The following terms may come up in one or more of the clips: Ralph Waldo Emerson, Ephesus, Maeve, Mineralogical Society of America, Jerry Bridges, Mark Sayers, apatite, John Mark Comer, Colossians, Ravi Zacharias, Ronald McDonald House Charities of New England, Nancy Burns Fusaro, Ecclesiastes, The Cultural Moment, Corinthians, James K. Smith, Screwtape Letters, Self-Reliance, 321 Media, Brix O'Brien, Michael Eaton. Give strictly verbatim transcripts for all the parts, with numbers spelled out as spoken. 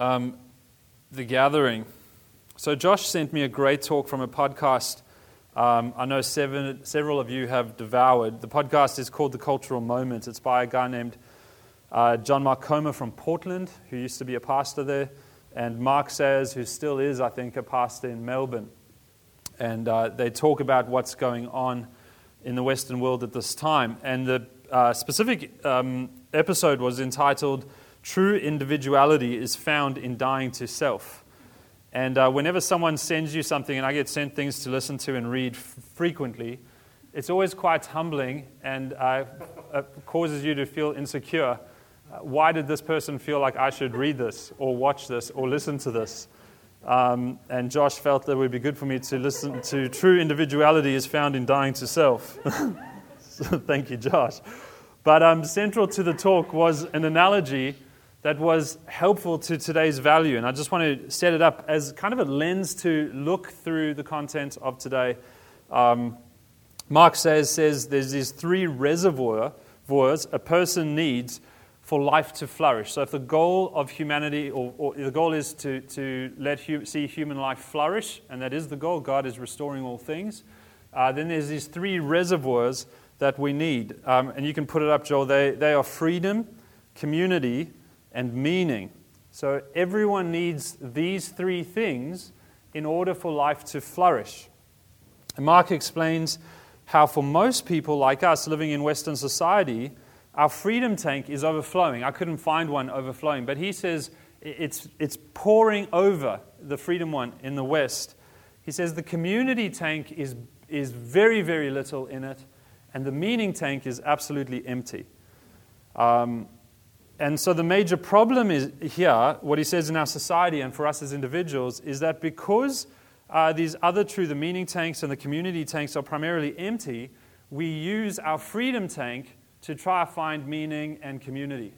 um, The Gathering. So Josh sent me a great talk from a podcast um, I know seven, several of you have devoured. The podcast is called The Cultural Moment. It's by a guy named uh, John Mark Comer from Portland, who used to be a pastor there, and Mark Sayers, who still is, I think, a pastor in Melbourne. And uh, they talk about what's going on in the Western world at this time. And the uh, specific um, episode was entitled, True Individuality is Found in Dying to Self. And uh, whenever someone sends you something, and I get sent things to listen to and read f- frequently, it's always quite humbling and uh, uh, causes you to feel insecure. Uh, why did this person feel like I should read this or watch this or listen to this? Um, and Josh felt that it would be good for me to listen to True Individuality is Found in Dying to Self. So, thank you, Josh. But um, central to the talk was an analogy that was helpful to today's value. And I just want to set it up as kind of a lens to look through the content of today. Um, Mark Sayers says there's these three reservoirs a person needs for life to flourish. So if the goal of humanity, or, or the goal is to, to let hu- see human life flourish, and that is the goal, God is restoring all things, uh, then there's these three reservoirs that we need. Um, and you can put it up, Joel. They, they are freedom, community, and meaning. So everyone needs these three things in order for life to flourish. And Mark explains how for most people like us living in Western society, our freedom tank is overflowing. I couldn't find one overflowing, but he says it's it's pouring over, the freedom one in the West. He says the community tank is is very, very little in it, and the meaning tank is absolutely empty. Um And so the major problem is here, what he says in our society and for us as individuals, is that because uh, these other true, the meaning tanks and the community tanks are primarily empty, we use our freedom tank to try to find meaning and community.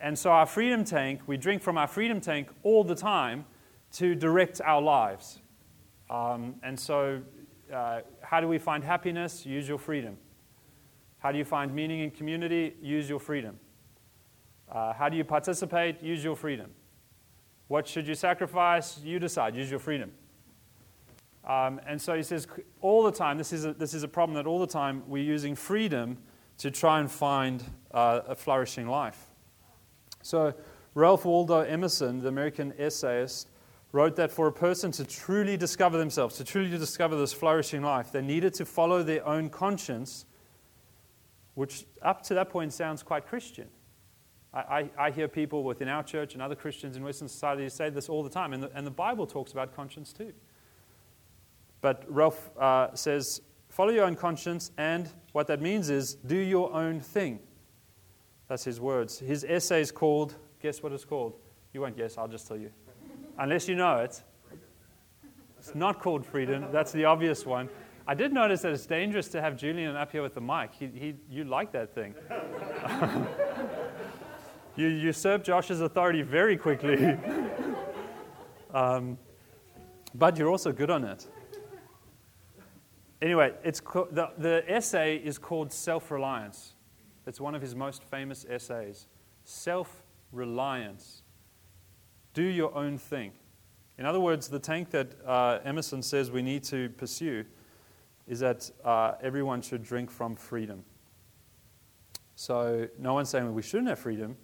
And so our freedom tank, we drink from our freedom tank all the time to direct our lives. Um, and so uh, how do we find happiness? Use your freedom. How do you find meaning and community? Use your freedom. Uh, how do you participate? Use your freedom. What should you sacrifice? You decide. Use your freedom. Um, and so he says all the time, this is, a, this is a problem that all the time we're using freedom to try and find uh, a flourishing life. So Ralph Waldo Emerson, the American essayist, wrote that for a person to truly discover themselves, to truly discover this flourishing life, they needed to follow their own conscience, which up to that point sounds quite Christian. I, I hear people within our church and other Christians in Western society say this all the time, and the, and the Bible talks about conscience too. But Ralph uh, says, follow your own conscience, and what that means is do your own thing. That's his words. His essay is called, guess what it's called? You won't guess, I'll just tell you. Unless you know it. It's not called Freedom, that's the obvious one. I did notice that it's dangerous to have Julian up here with the mic. He, he, you like that thing. You usurp Josh's authority very quickly. um, but you're also good on it. Anyway, it's co- the, the essay is called Self-Reliance. It's one of his most famous essays. Self-Reliance. Do your own thing. In other words, the tank that uh, Emerson says we need to pursue is that uh, everyone should drink from freedom. So no one's saying we shouldn't have freedom.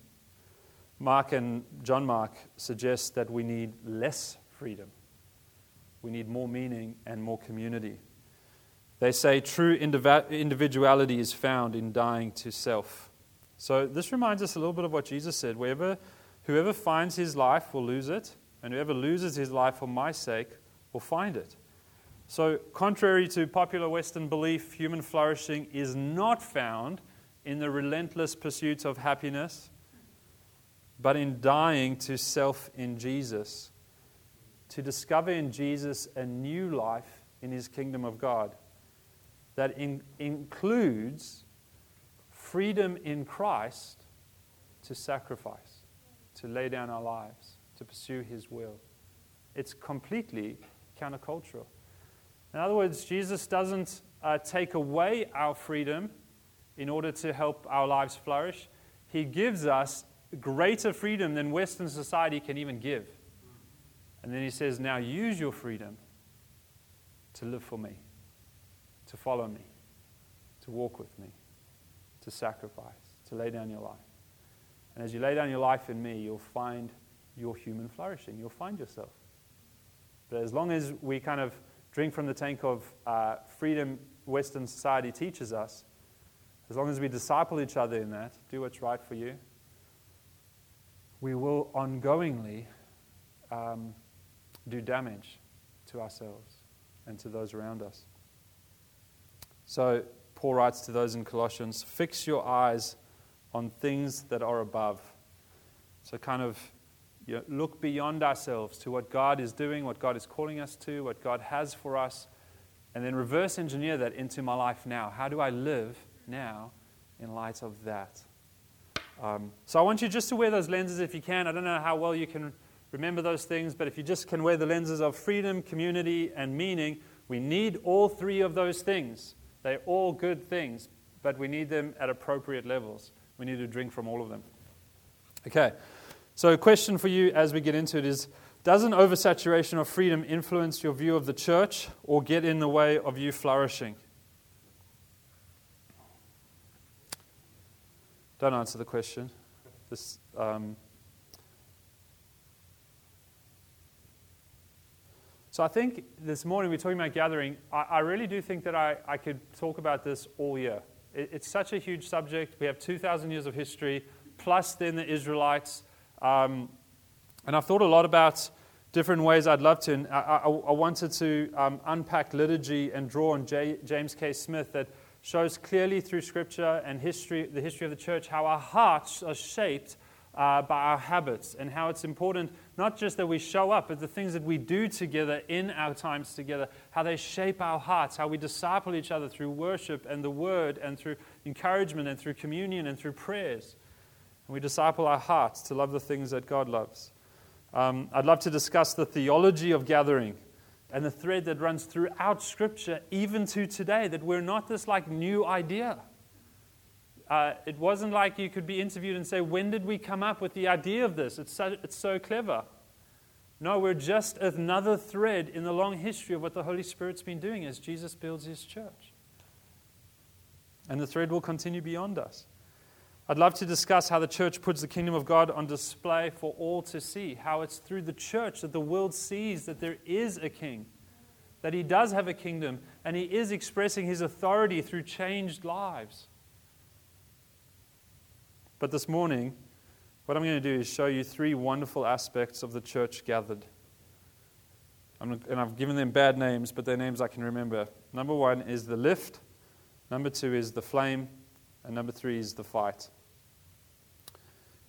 Mark and John Mark suggest that we need less freedom. We need more meaning and more community. They say true individuality is found in dying to self. So this reminds us a little bit of what Jesus said. Wherever, whoever finds his life will lose it, and whoever loses his life for my sake will find it. So contrary to popular Western belief, human flourishing is not found in the relentless pursuit of happiness, but in dying to self in Jesus, to discover in Jesus a new life in his kingdom of God that in, includes freedom in Christ to sacrifice, to lay down our lives, to pursue his will. It's completely countercultural. In other words, Jesus doesn't uh, take away our freedom in order to help our lives flourish. He gives us greater freedom than Western society can even give. And then he says, now use your freedom to live for me, to follow me, to walk with me, to sacrifice, to lay down your life. And as you lay down your life in me, you'll find your human flourishing. You'll find yourself. But as long as we kind of drink from the tank of uh, freedom Western society teaches us, as long as we disciple each other in that, do what's right for you, we will ongoingly um, do damage to ourselves and to those around us. So Paul writes to those in Colossians, fix your eyes on things that are above. So kind of you know, look beyond ourselves to what God is doing, what God is calling us to, what God has for us, and then reverse engineer that into my life now. How do I live now in light of that? Um, so I want you just to wear those lenses if you can. I don't know how well you can remember those things, but if you just can wear the lenses of freedom, community, and meaning, we need all three of those things. They're all good things, but we need them at appropriate levels. We need to drink from all of them. Okay, so a question for you as we get into it is, does an oversaturation of freedom influence your view of the church or get in the way of you flourishing? Don't answer the question. This, um, So I think this morning we're talking about gathering. I, I really do think that I, I could talk about this all year. It, it's such a huge subject. We have two thousand years of history, plus then the Israelites. Um, and I've thought a lot about different ways I'd love to. And I, I, I wanted to um, unpack liturgy and draw on J, James K. Smith that shows clearly through Scripture and history, the history of the church, how our hearts are shaped Uh, by our habits, and how it's important not just that we show up, but the things that we do together in our times together, how they shape our hearts, how we disciple each other through worship and the word and through encouragement and through communion and through prayers. And we disciple our hearts to love the things that God loves. Um, I'd love to discuss the theology of gathering and the thread that runs throughout Scripture, even to today, that we're not this like new idea. Uh, it wasn't like you could be interviewed and say, when did we come up with the idea of this? It's so, it's so clever. No, we're just another thread in the long history of what the Holy Spirit's been doing as Jesus builds his church. And the thread will continue beyond us. I'd love to discuss how the church puts the kingdom of God on display for all to see, how it's through the church that the world sees that there is a king, that he does have a kingdom, and he is expressing his authority through changed lives. But this morning, what I'm going to do is show you three wonderful aspects of the church gathered. I'm, and I've given them bad names, but they're names I can remember. Number one is the lift. Number two is the flame. And number three is the fight.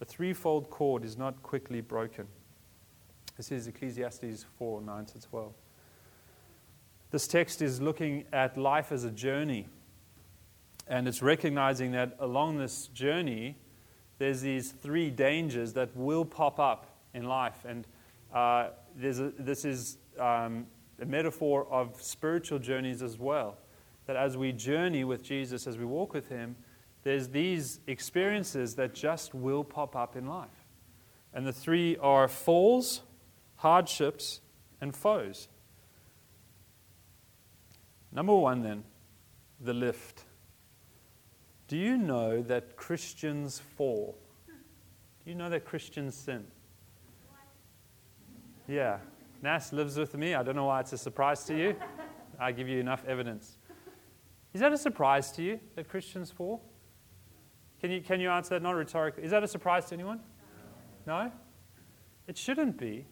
A threefold cord is not quickly broken. This is Ecclesiastes four, nine to twelve. This text is looking at life as a journey. And it's recognizing that along this journey, there's these three dangers that will pop up in life. And uh, there's a, this is um, a metaphor of spiritual journeys as well. That as we journey with Jesus, as we walk with him, there's these experiences that just will pop up in life. And the three are falls, hardships, and foes. Number one then, the lift. Do you know that Christians fall? Do you know that Christians sin? Yeah. Nas lives with me. I don't know why it's a surprise to you. I give you enough evidence. Is that a surprise to you that Christians fall? Can you can you answer that? Not rhetorically. Is that a surprise to anyone? No? It shouldn't be.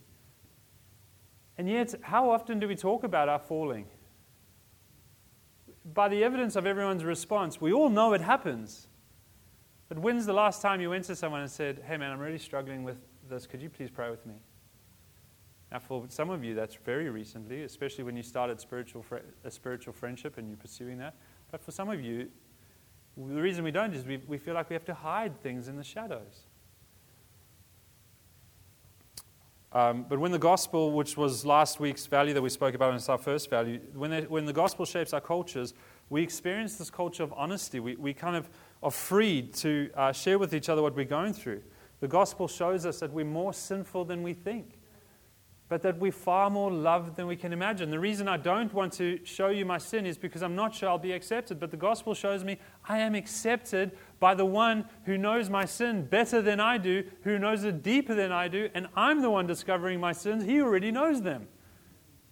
And yet, how often do we talk about our falling? By the evidence of everyone's response, we all know it happens. But when's the last time you went to someone and said, hey man, I'm really struggling with this, could you please pray with me? Now, for some of you, that's very recently, especially when you started spiritual fr- a spiritual friendship and you're pursuing that. But for some of you, the reason we don't is we, we feel like we have to hide things in the shadows. Um, but when the gospel, which was last week's value that we spoke about, and it's our first value, when they, when the gospel shapes our cultures, we experience this culture of honesty. We we kind of are freed to uh, share with each other what we're going through. The gospel shows us that we're more sinful than we think, but that we're far more loved than we can imagine. The reason I don't want to show you my sin is because I'm not sure I'll be accepted, but the gospel shows me I am accepted by the one who knows my sin better than I do, who knows it deeper than I do, and I'm the one discovering my sins. He already knows them,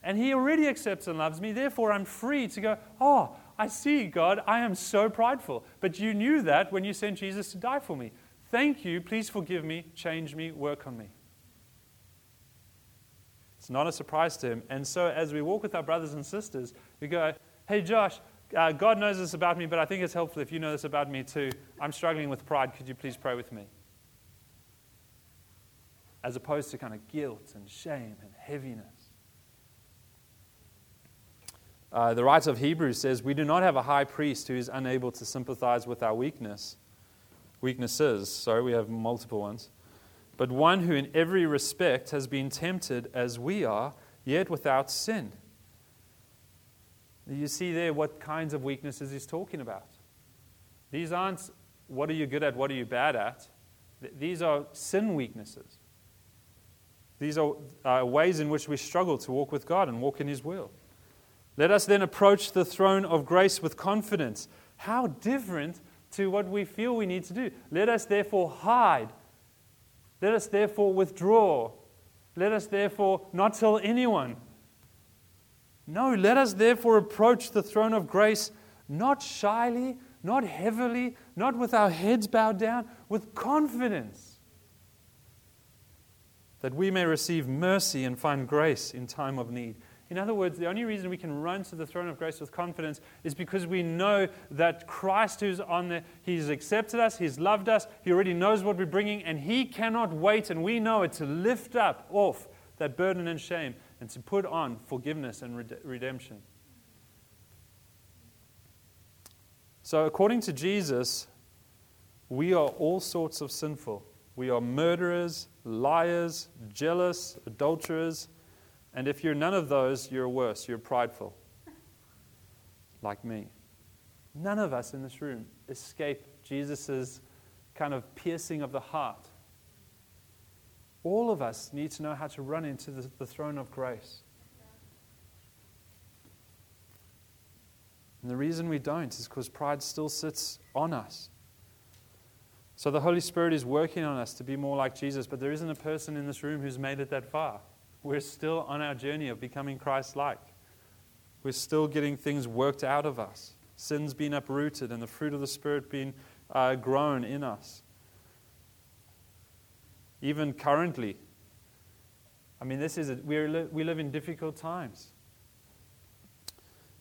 and he already accepts and loves me. Therefore, I'm free to go, oh, I see, God, I am so prideful, but you knew that when you sent Jesus to die for me. Thank you, please forgive me, change me, work on me. It's not a surprise to him. And so as we walk with our brothers and sisters, we go, hey, Josh, uh, God knows this about me, but I think it's helpful if you know this about me too. I'm struggling with pride. Could you please pray with me? As opposed to kind of guilt and shame and heaviness. Uh, the writer of Hebrews says, we do not have a high priest who is unable to sympathize with our weakness. Weaknesses, sorry, we have multiple ones. But one who in every respect has been tempted as we are, yet without sin. You see there what kinds of weaknesses he's talking about. These aren't what are you good at, what are you bad at. These are sin weaknesses. These are uh, ways in which we struggle to walk with God and walk in his will. Let us then approach the throne of grace with confidence. How different to what we feel we need to do. Let us therefore hide. Let us therefore withdraw. Let us therefore not tell anyone. No, let us therefore approach the throne of grace not shyly, not heavily, not with our heads bowed down, with confidence that we may receive mercy and find grace in time of need. In other words, the only reason we can run to the throne of grace with confidence is because we know that Christ who's on there, he's accepted us, he's loved us, he already knows what we're bringing, and he cannot wait, and we know it, to lift up off that burden and shame and to put on forgiveness and red- redemption. So according to Jesus, we are all sorts of sinful. We are murderers, liars, jealous, adulterers, and if you're none of those, you're worse. You're prideful, like me. None of us in this room escape Jesus's kind of piercing of the heart. All of us need to know how to run into the, the throne of grace. And the reason we don't is because pride still sits on us. So the Holy Spirit is working on us to be more like Jesus, but there isn't a person in this room who's made it that far. We're still on our journey of becoming Christ-like. We're still getting things worked out of us. Sin's been uprooted and the fruit of the Spirit being uh, grown in us. Even currently, I mean, this is a, we're, we live in difficult times.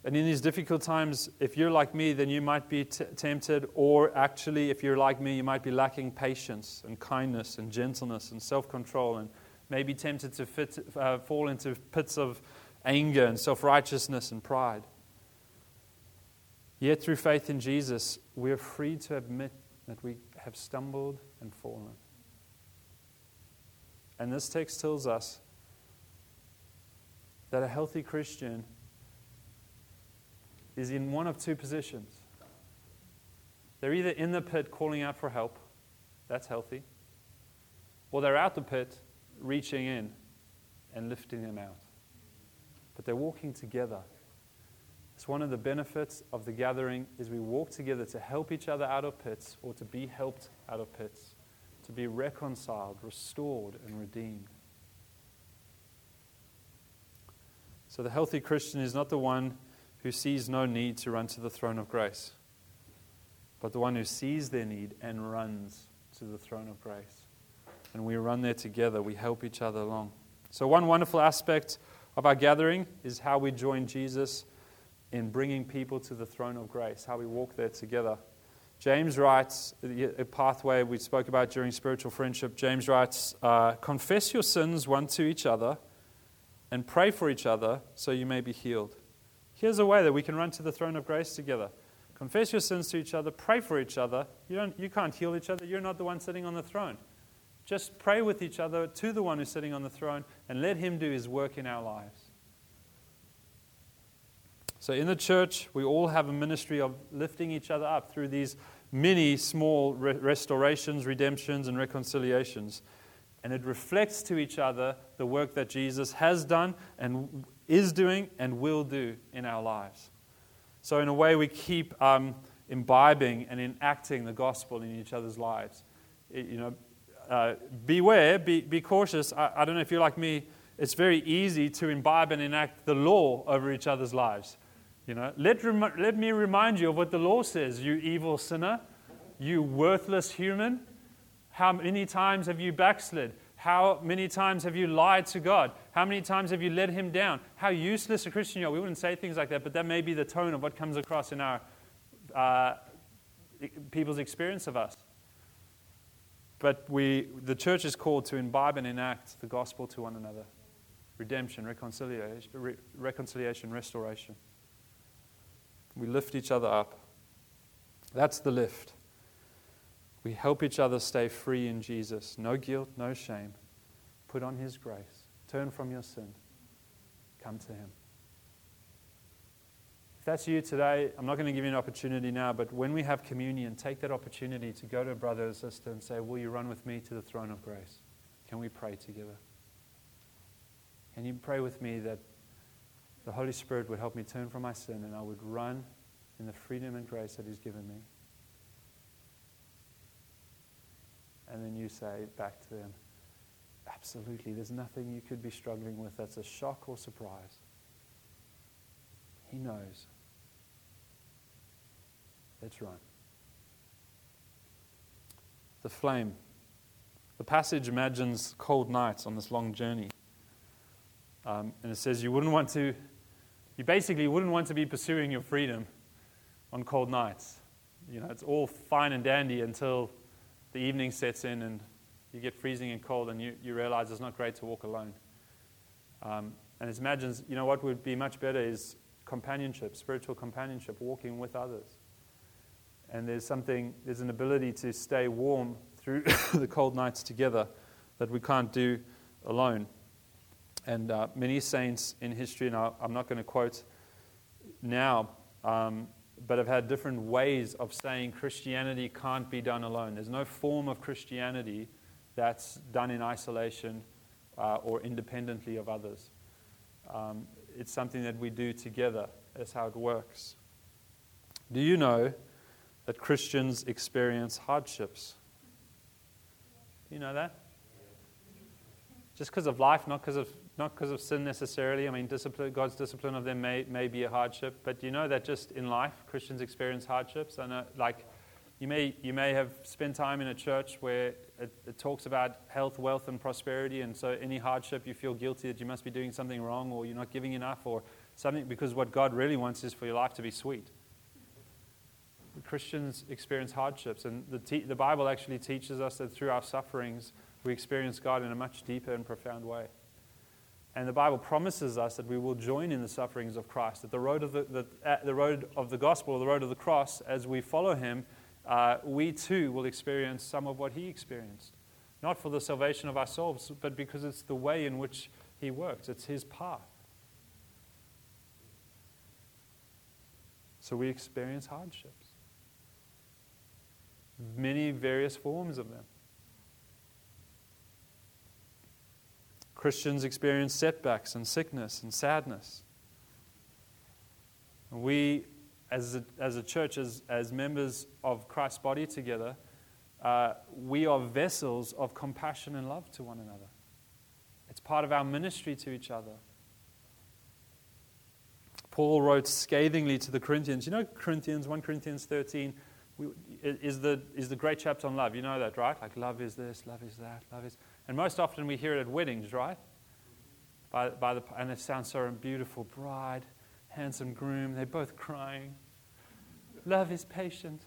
And in these difficult times, if you're like me, then you might be t- tempted, or actually, if you're like me, you might be lacking patience and kindness and gentleness and self-control and maybe tempted to fit, uh, fall into pits of anger and self-righteousness and pride. Yet through faith in Jesus, we are free to admit that we have stumbled and fallen. And this text tells us that a healthy Christian is in one of two positions. They're either in the pit calling out for help, that's healthy, or they're out the pit reaching in and lifting them out. But they're walking together. It's one of the benefits of the gathering is we walk together to help each other out of pits or to be helped out of pits, to be reconciled, restored, and redeemed. So the healthy Christian is not the one who sees no need to run to the throne of grace, but the one who sees their need and runs to the throne of grace. And we run there together. We help each other along. So one wonderful aspect of our gathering is how we join Jesus in bringing people to the throne of grace, how we walk there together. James writes, a pathway we spoke about during spiritual friendship, James writes, uh, confess your sins one to each other and pray for each other so you may be healed. Here's a way that we can run to the throne of grace together. Confess your sins to each other, pray for each other. You don't, you can't heal each other. You're not the one sitting on the throne. Just pray with each other to the one who's sitting on the throne and let him do his work in our lives. So in the church, we all have a ministry of lifting each other up through these many small re- restorations, redemptions, and reconciliations. And it reflects to each other the work that Jesus has done and is doing and will do in our lives. So in a way, we keep um, imbibing and enacting the gospel in each other's lives. It, you know, uh, beware, be, be cautious. I, I don't know if you're like me. It's very easy to imbibe and enact the law over each other's lives. You know, let rem- let me remind you of what the law says, you evil sinner, you worthless human. How many times have you backslid? How many times have you lied to God? How many times have you let him down? How useless a Christian you are. We wouldn't say things like that, but that may be the tone of what comes across in our uh, people's experience of us. But we, the church is called to imbibe and enact the gospel to one another. Redemption, reconciliation, re- reconciliation, restoration. We lift each other up. That's the lift. We help each other stay free in Jesus. No guilt, no shame. Put on his grace. Turn from your sin. Come to him. If that's you today, I'm not going to give you an opportunity now, but when we have communion, take that opportunity to go to a brother or sister and say, will you run with me to the throne of grace? Can we pray together? And you pray with me that the Holy Spirit would help me turn from my sin and I would run in the freedom and grace that he's given me. And then you say back to them, absolutely, there's nothing you could be struggling with that's a shock or surprise. He knows. Let's run. The flame. The passage imagines cold nights on this long journey. Um, and it says you wouldn't want to, you basically wouldn't want to be pursuing your freedom on cold nights. You know, it's all fine and dandy until the evening sets in and you get freezing and cold and you, you realize it's not great to walk alone. Um, and it imagines, you know, what would be much better is companionship, spiritual companionship, walking with others. And there's something, there's an ability to stay warm through the cold nights together that we can't do alone. And uh, many saints in history, and I, I'm not going to quote now, um, but have had different ways of saying Christianity can't be done alone. There's no form of Christianity that's done in isolation uh, or independently of others. Um, it's something that we do together. That's how it works. Do you know that Christians experience hardships? You know that? Just because of life, not because of Not because of sin necessarily. I mean, discipline, God's discipline of them may, may be a hardship. But you know that just in life, Christians experience hardships. I know, like, you may you may have spent time in a church where it, it talks about health, wealth, and prosperity. And so any hardship, you feel guilty that you must be doing something wrong or you're not giving enough or something. Because what God really wants is for your life to be sweet. Christians experience hardships. And the te- the Bible actually teaches us that through our sufferings, we experience God in a much deeper and profound way. And the Bible promises us that we will join in the sufferings of Christ, that the road of the, the, uh, the road of the gospel, or the road of the cross, as we follow him, uh, we too will experience some of what he experienced. Not for the salvation of ourselves, but because it's the way in which he works. It's his path. So we experience hardships. Many various forms of them. Christians experience setbacks and sickness and sadness. We, as a, as a church, as, as members of Christ's body together, uh, we are vessels of compassion and love to one another. It's part of our ministry to each other. Paul wrote scathingly to the Corinthians. You know Corinthians, First Corinthians thirteen we, is the is the great chapter on love. You know that, right? Like, love is this, love is that, love is... And most often we hear it at weddings, right? By, by the, and it sounds so beautiful. Bride, handsome groom, they're both crying. Love is patient.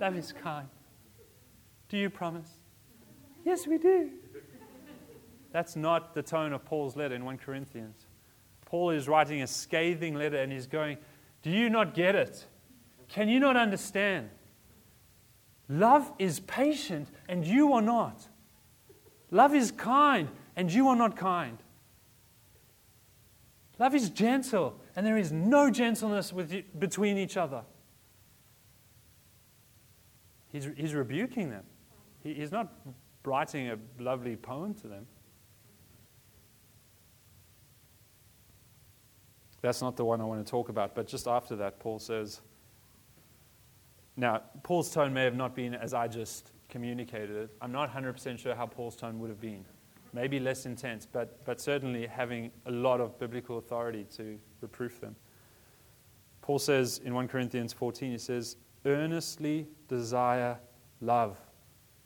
Love is kind. Do you promise? Yes, we do. That's not the tone of Paul's letter in First Corinthians. Paul is writing a scathing letter and he's going, do you not get it? Can you not understand? Love is patient and you are not. Love is kind and you are not kind. Love is gentle and there is no gentleness with you, between each other. He's, he's rebuking them. He, he's not writing a lovely poem to them. That's not the one I want to talk about, but just after that, Paul says, now, Paul's tone may have not been as I just communicated it. I'm not one hundred percent sure how Paul's tone would have been. Maybe less intense, but, but certainly having a lot of biblical authority to reproof them. Paul says in First Corinthians fourteen, he says, earnestly desire love.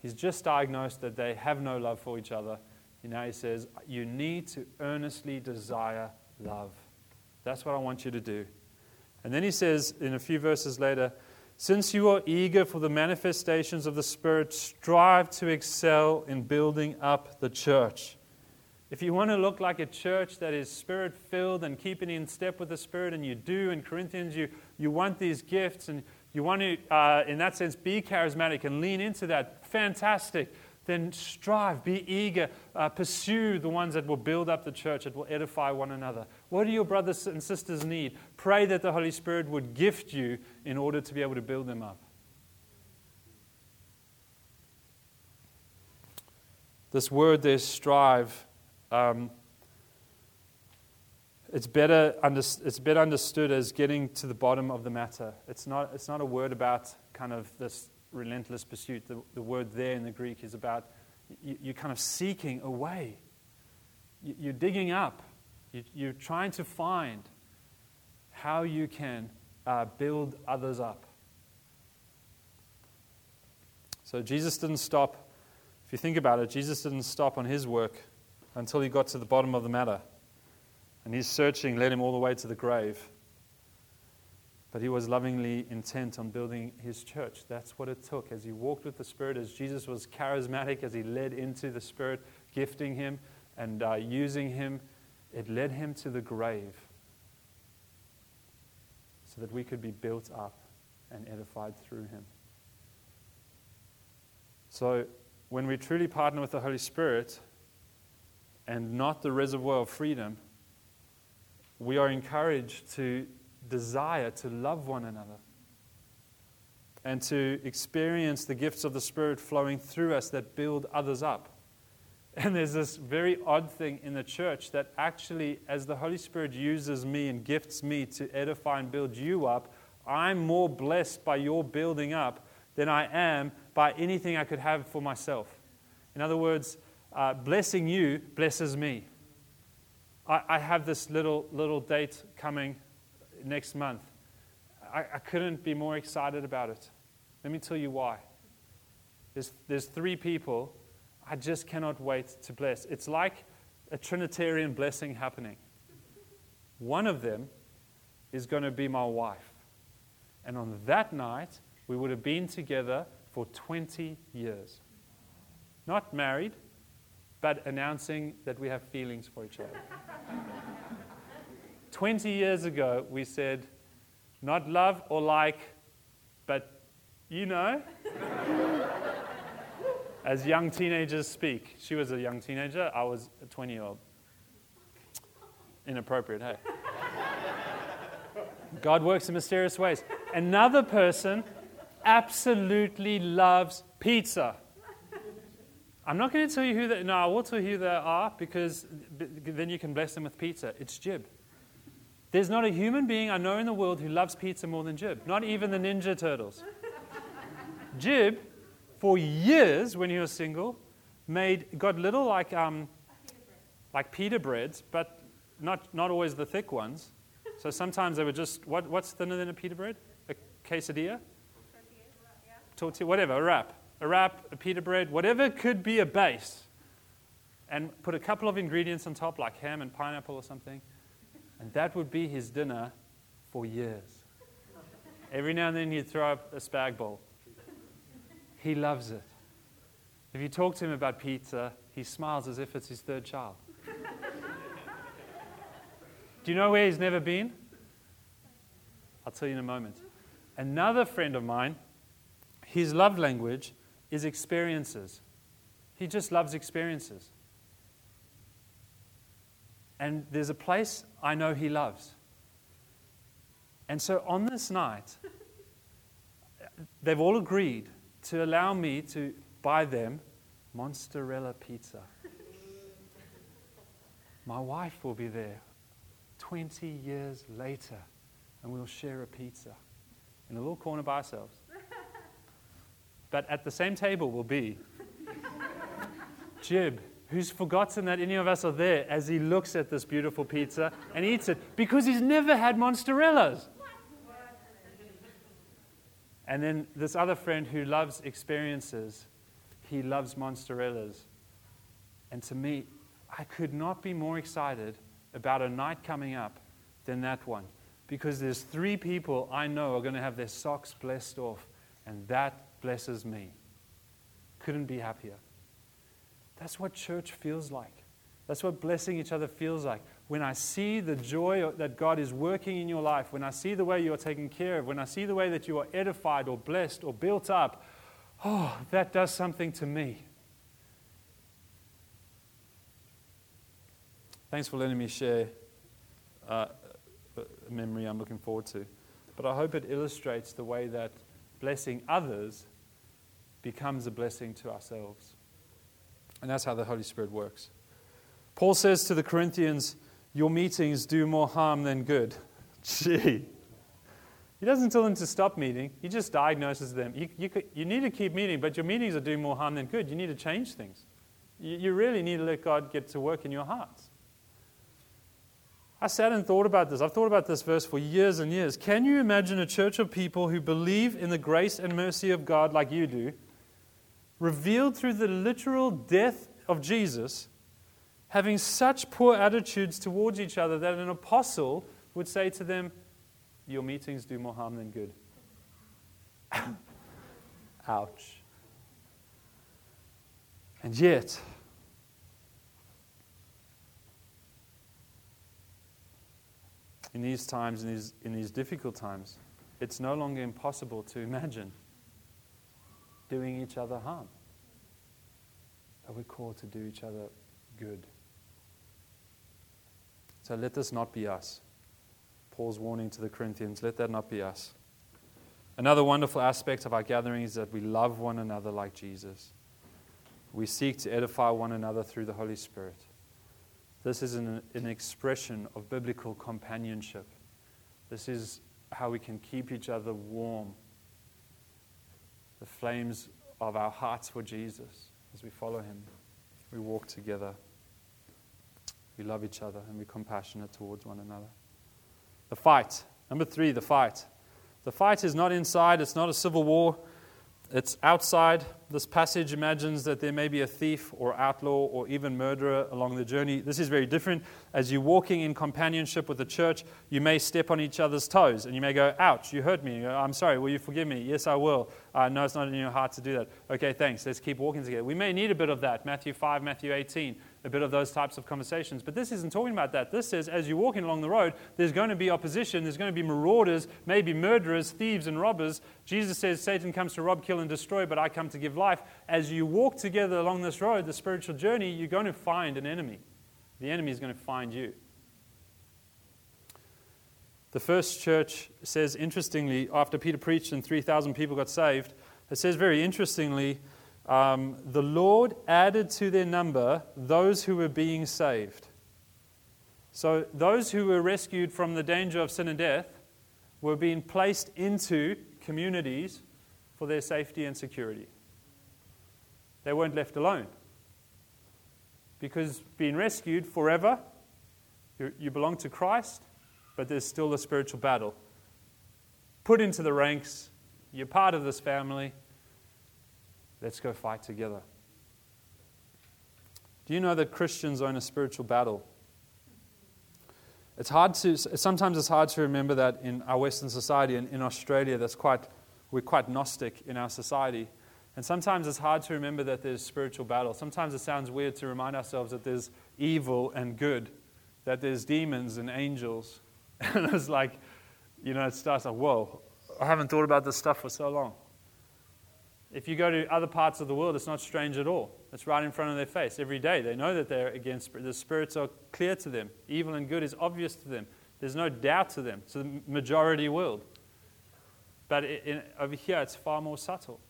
He's just diagnosed that they have no love for each other. And now he says, you need to earnestly desire love. That's what I want you to do. And then he says in a few verses later, since you are eager for the manifestations of the Spirit, strive to excel in building up the church. If you want to look like a church that is Spirit-filled and keeping in step with the Spirit, and you do in Corinthians, you, you want these gifts, and you want to, uh, in that sense, be charismatic and lean into that, fantastic, then strive, be eager, uh, pursue the ones that will build up the church, that will edify one another. What do your brothers and sisters need? Pray that the Holy Spirit would gift you in order to be able to build them up. This word there, strive, um, it's better under, it's better understood as getting to the bottom of the matter. It's not, it's not a word about kind of this relentless pursuit. The, the word there in the Greek is about you, you're kind of seeking away. You, you're digging up. You, you're trying to find how you can uh, build others up. So Jesus didn't stop. If you think about it, Jesus didn't stop on his work until he got to the bottom of the matter. And his searching led him all the way to the grave. But he was lovingly intent on building his church. That's what it took. As he walked with the Spirit, as Jesus was charismatic, as he led into the Spirit, gifting him and uh, using him, it led him to the grave so that we could be built up and edified through him. So when we truly partner with the Holy Spirit and not the reservoir of freedom, we are encouraged to desire to love one another and to experience the gifts of the Spirit flowing through us that build others up. And there's this very odd thing in the church that actually, as the Holy Spirit uses me and gifts me to edify and build you up, I'm more blessed by your building up than I am by anything I could have for myself. In other words, uh, blessing you blesses me. I, I have this little little date coming next month. I, I couldn't be more excited about it. Let me tell you why. There's, there's three people I just cannot wait to bless. It's like a Trinitarian blessing happening. One of them is going to be my wife. And on that night, we would have been together for twenty years. Not married, but announcing that we have feelings for each other. twenty years ago, we said, not love or like, but you know. As young teenagers speak. She was a young teenager. I was a twenty-year-old. Inappropriate, hey? God works in mysterious ways. Another person absolutely loves pizza. I'm not going to tell you who they are. No, I will tell you who they are, because then you can bless them with pizza. It's Jib. There's not a human being I know in the world who loves pizza more than Jib. Not even the Ninja Turtles. Jib, for years when he was single, made got little like um, like pita breads, but not not always the thick ones. So sometimes they were just what what's thinner than a pita bread? A quesadilla, tortilla, whatever, a wrap, a wrap, a pita bread, whatever could be a base, and put a couple of ingredients on top like ham and pineapple or something. And that would be his dinner for years. Every now and then he'd throw up a spag bowl. He loves it. If you talk to him about pizza, he smiles as if it's his third child. Do you know where he's never been? I'll tell you in a moment. Another friend of mine, his love language is experiences. He just loves experiences. And there's a place I know he loves. And so on this night, they've all agreed to allow me to buy them mozzarella pizza. My wife will be there twenty years later, and we'll share a pizza in a little corner by ourselves. But at the same table will be Jib, who's forgotten that any of us are there as he looks at this beautiful pizza and eats it because he's never had mozzarellas. And then this other friend who loves experiences, he loves mozzarellas. And to me, I could not be more excited about a night coming up than that one, because there's three people I know are going to have their socks blessed off, and that blesses me. Couldn't be happier. That's what church feels like. That's what blessing each other feels like. When I see the joy that God is working in your life, when I see the way you are taken care of, when I see the way that you are edified or blessed or built up, oh, that does something to me. Thanks for letting me share uh, a memory I'm looking forward to. But I hope it illustrates the way that blessing others becomes a blessing to ourselves. And that's how the Holy Spirit works. Paul says to the Corinthians, your meetings do more harm than good. Gee. He doesn't tell them to stop meeting. He just diagnoses them. You, you, could, you need to keep meeting, but your meetings are doing more harm than good. You need to change things. You, you really need to let God get to work in your hearts. I sat and thought about this. I've thought about this verse for years and years. Can you imagine a church of people who believe in the grace and mercy of God like you do, revealed through the literal death of Jesus, having such poor attitudes towards each other that an apostle would say to them, your meetings do more harm than good. Ouch. And yet, in these times, in these, in these difficult times, it's no longer impossible to imagine doing each other harm. But we're called to do each other good. So let this not be us. Paul's warning to the Corinthians, let that not be us. Another wonderful aspect of our gathering is that we love one another like Jesus. We seek to edify one another through the Holy Spirit. This is an, an expression of biblical companionship. This is how we can keep each other warm. The flames of our hearts for Jesus as we follow him. We walk together. We love each other and we're compassionate towards one another. The fight. Number three, the fight. The fight is not inside. It's not a civil war. It's outside. This passage imagines that there may be a thief or outlaw or even murderer along the journey. This is very different. As you're walking in companionship with the church, you may step on each other's toes and you may go, ouch, you hurt me. You go, I'm sorry, will you forgive me? Yes, I will. Uh, no, it's not in your heart to do that. Okay, thanks. Let's keep walking together. We may need a bit of that. Matthew five, Matthew eighteen, a bit of those types of conversations. But this isn't talking about that. This says, as you're walking along the road, there's going to be opposition. There's going to be marauders, maybe murderers, thieves, and robbers. Jesus says, Satan comes to rob, kill, and destroy, but I come to give life. As you walk together along this road, the spiritual journey, you're going to find an enemy. The enemy is going to find you. The first church says, interestingly, after Peter preached and three thousand people got saved, it says very interestingly, um, the Lord added to their number those who were being saved. So those who were rescued from the danger of sin and death were being placed into communities for their safety and security. They weren't left alone. Because being rescued forever, you belong to Christ, but there's still a spiritual battle. Put into the ranks, you're part of this family, let's go fight together. Do you know that Christians are in a spiritual battle? It's hard to, sometimes it's hard to remember that in our Western society, and in Australia, that's quite, we're quite Gnostic in our society. And sometimes it's hard to remember that there's spiritual battle. Sometimes it sounds weird to remind ourselves that there's evil and good, that there's demons and angels. And it's like, you know, it starts like, whoa, I haven't thought about this stuff for so long. If you go to other parts of the world, it's not strange at all. It's right in front of their face every day. They know that they're against, the spirits are clear to them. Evil and good is obvious to them. There's no doubt to them. It's the majority world. But it, in, over here, it's far more subtle.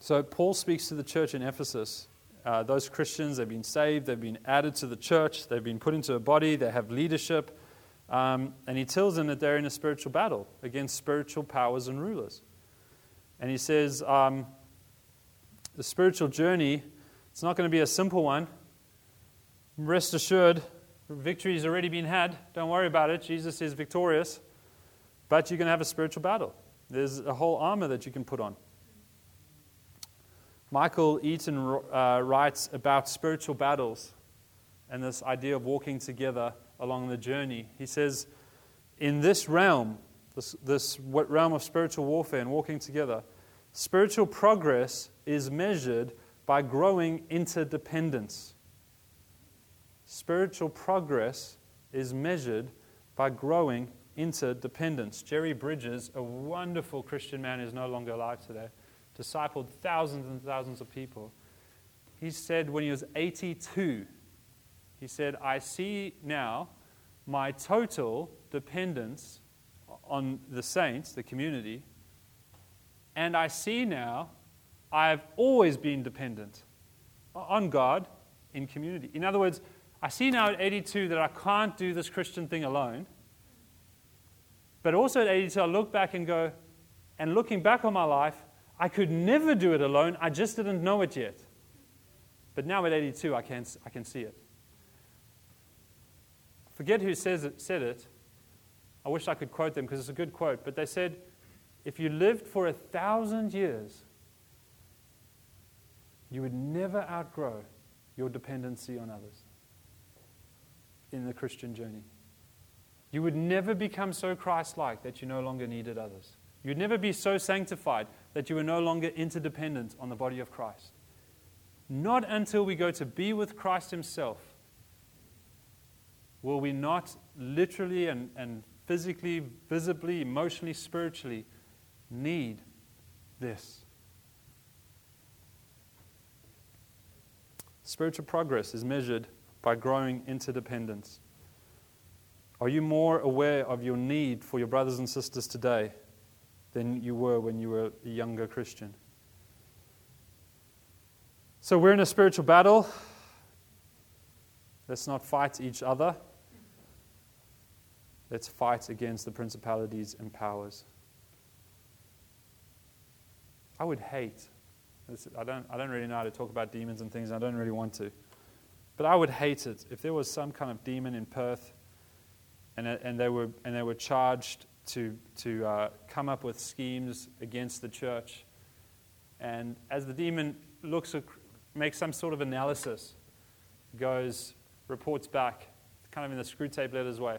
So Paul speaks to the church in Ephesus. Uh, those Christians, they've been saved, they've been added to the church, they've been put into a body, they have leadership. Um, and he tells them that they're in a spiritual battle against spiritual powers and rulers. And he says um, the spiritual journey, it's not going to be a simple one. Rest assured, victory has already been had. Don't worry about it. Jesus is victorious. But you're going to have a spiritual battle. There's a whole armor that you can put on. Michael Eaton uh, writes about spiritual battles and this idea of walking together along the journey. He says, in this realm, this, this realm of spiritual warfare and walking together, spiritual progress is measured by growing interdependence. Spiritual progress is measured by growing interdependence. Jerry Bridges, a wonderful Christian man who's no longer alive today, discipled thousands and thousands of people. He said when he was eighty-two, he said, I see now my total dependence on the saints, the community, and I see now I've always been dependent on God in community. In other words, I see now at eighty-two that I can't do this Christian thing alone, but also at eighty-two I look back and go, and looking back on my life, I could never do it alone. I just didn't know it yet. But now at eighty-two, I can I can see it. Forget who says it, said it. I wish I could quote them because it's a good quote. But they said, if you lived for a thousand years, you would never outgrow your dependency on others in the Christian journey. You would never become so Christ-like that you no longer needed others. You'd never be so sanctified that you were no longer interdependent on the body of Christ. Not until we go to be with Christ himself will we not literally and, and physically, visibly, emotionally, spiritually need this. Spiritual progress is measured by growing interdependence. Are you more aware of your need for your brothers and sisters today than you were when you were a younger Christian? So we're in a spiritual battle. Let's not fight each other. Let's fight against the principalities and powers. I would hate, I don't, I don't really know how to talk about demons and things, and I don't really want to, but I would hate it if there was some kind of demon in Perth and, and, they, were, and they were charged to to uh, come up with schemes against the church. And as the demon looks, at, makes some sort of analysis, goes, reports back, kind of in the Screwtape Letters way,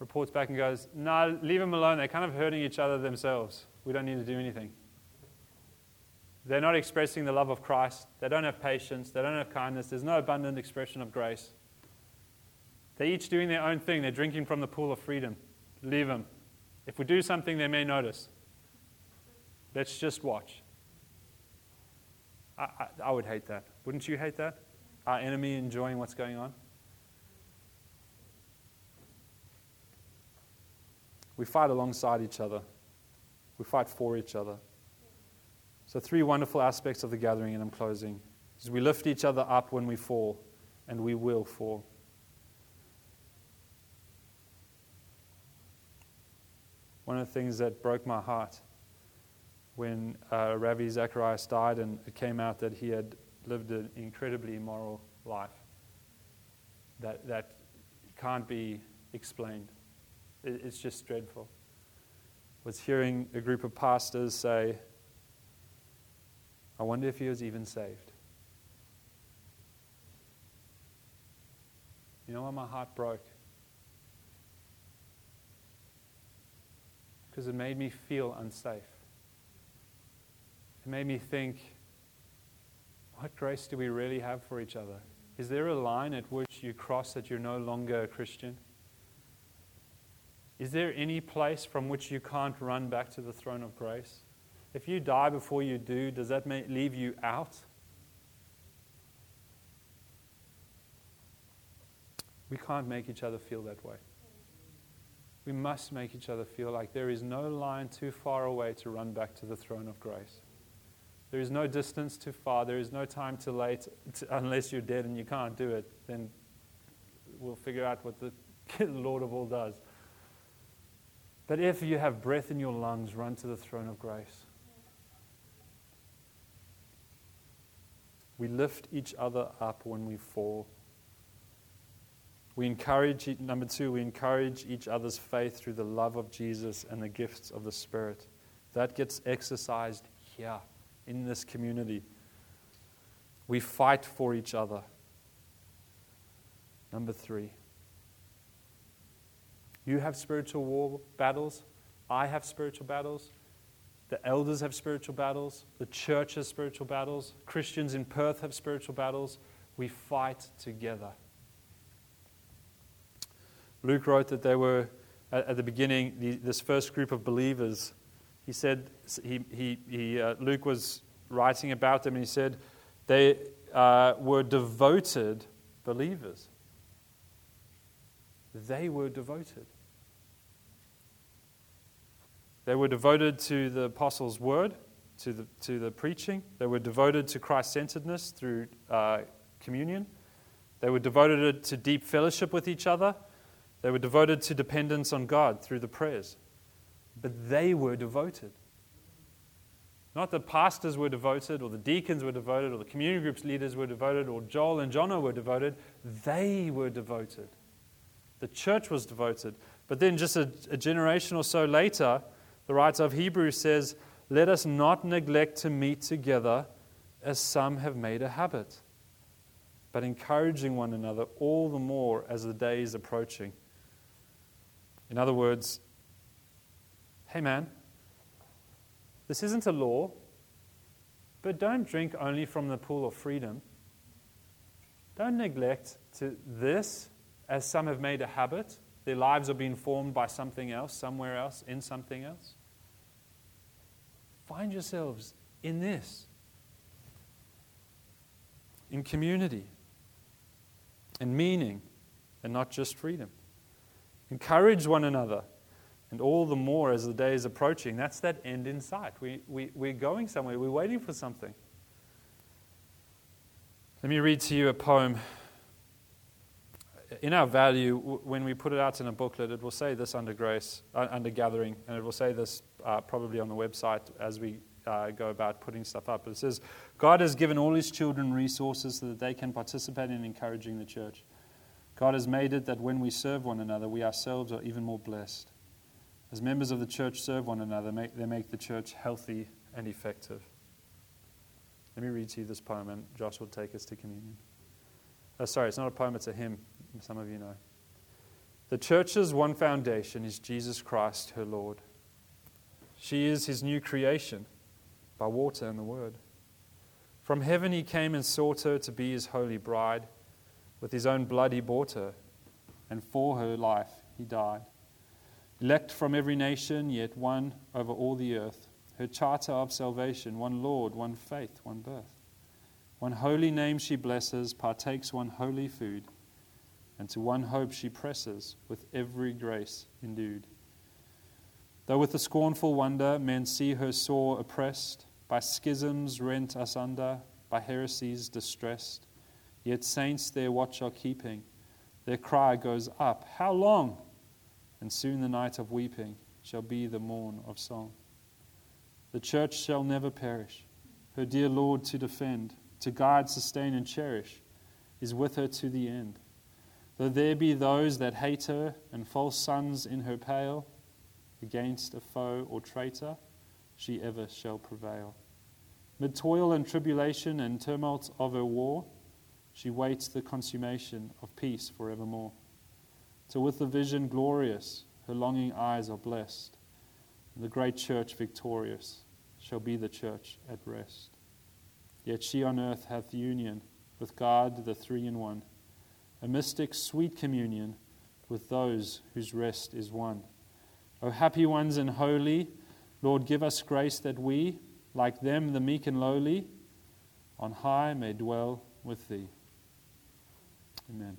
reports back and goes, nah, leave them alone. They're kind of hurting each other themselves. We don't need to do anything. They're not expressing the love of Christ. They don't have patience. They don't have kindness. There's no abundant expression of grace. They're each doing their own thing. They're drinking from the pool of freedom. Leave them. If we do something, they may notice. Let's just watch. I, I, I would hate that. Wouldn't you hate that? Our enemy enjoying what's going on? We fight alongside each other. We fight for each other. So three wonderful aspects of the gathering, and I'm closing, is we lift each other up when we fall, and we will fall. One of the things that broke my heart when uh, Ravi Zacharias died and it came out that he had lived an incredibly immoral life that that can't be explained. It, it's just dreadful. Was hearing a group of pastors say, I wonder if he was even saved. You know why my heart broke? Because it made me feel unsafe. It made me think, what grace do we really have for each other? Is there a line at which you cross that you're no longer a Christian? Is there any place from which you can't run back to the throne of grace? If you die before you do, does that make, leave you out? We can't make each other feel that way. We must make each other feel like there is no line too far away to run back to the throne of grace. There is no distance too far. There is no time too late, to, unless you're dead and you can't do it. Then we'll figure out what the Lord of all does. But if you have breath in your lungs, run to the throne of grace. We lift each other up when we fall. We encourage, number two, we encourage each other's faith through the love of Jesus and the gifts of the Spirit. That gets exercised here in this community. We fight for each other. Number three, you have spiritual war battles. I have spiritual battles. The elders have spiritual battles. The church has spiritual battles. Christians in Perth have spiritual battles. We fight together. Luke wrote that they were, at the beginning, the, this first group of believers, he said, he, he, he uh, Luke was writing about them, and he said they uh, were devoted believers. They were devoted. They were devoted to the apostles' word, to the, to the preaching. They were devoted to Christ-centeredness through uh, communion. They were devoted to deep fellowship with each other. They were devoted to dependence on God through the prayers. But they were devoted. Not the pastors were devoted, or the deacons were devoted, or the community groups leaders were devoted, or Joel and Jono were devoted. They were devoted. The church was devoted. But then just a, a generation or so later, the writer of Hebrews says, "Let us not neglect to meet together, as some have made a habit, but encouraging one another all the more as the day is approaching." In other words, hey man, this isn't a law, but don't drink only from the pool of freedom. Don't neglect to this, as some have made a habit. Their lives are being formed by something else, somewhere else, in something else. Find yourselves in this, in community, and meaning, and not just freedom. Encourage one another, and all the more as the day is approaching. That's that end in sight. We, we, we're going somewhere. We're waiting for something. Let me read to you a poem. In our value, when we put it out in a booklet, it will say this under grace, uh, under gathering, and it will say this uh, probably on the website as we uh, go about putting stuff up. It says, God has given all his children resources so that they can participate in encouraging the church. God has made it that when we serve one another, we ourselves are even more blessed. As members of the church serve one another, make, they make the church healthy and effective. Let me read to you this poem, and Josh will take us to communion. Oh, sorry, it's not a poem, it's a hymn. Some of you know. The church's one foundation is Jesus Christ, her Lord. She is his new creation by water and the word. From heaven he came and sought her to be his holy bride. With his own blood he bought her, and for her life he died. Elect from every nation, yet one over all the earth. Her charter of salvation, one Lord, one faith, one birth. One holy name she blesses, partakes one holy food, and to one hope she presses, with every grace endued. Though with a scornful wonder men see her sore oppressed, by schisms rent asunder, by heresies distressed, yet saints their watch are keeping. Their cry goes up, how long? And soon the night of weeping shall be the morn of song. The church shall never perish, her dear Lord to defend, to guide, sustain, and cherish, is with her to the end. Though there be those that hate her and false sons in her pale, against a foe or traitor, she ever shall prevail. Mid toil and tribulation and tumult of her war, she waits the consummation of peace forevermore. So with the vision glorious, her longing eyes are blessed, and the great church victorious shall be the church at rest. Yet she on earth hath union with God the three in one, a mystic sweet communion with those whose rest is one. O happy ones and holy, Lord, give us grace that we, like them the meek and lowly, on high may dwell with thee. Amen.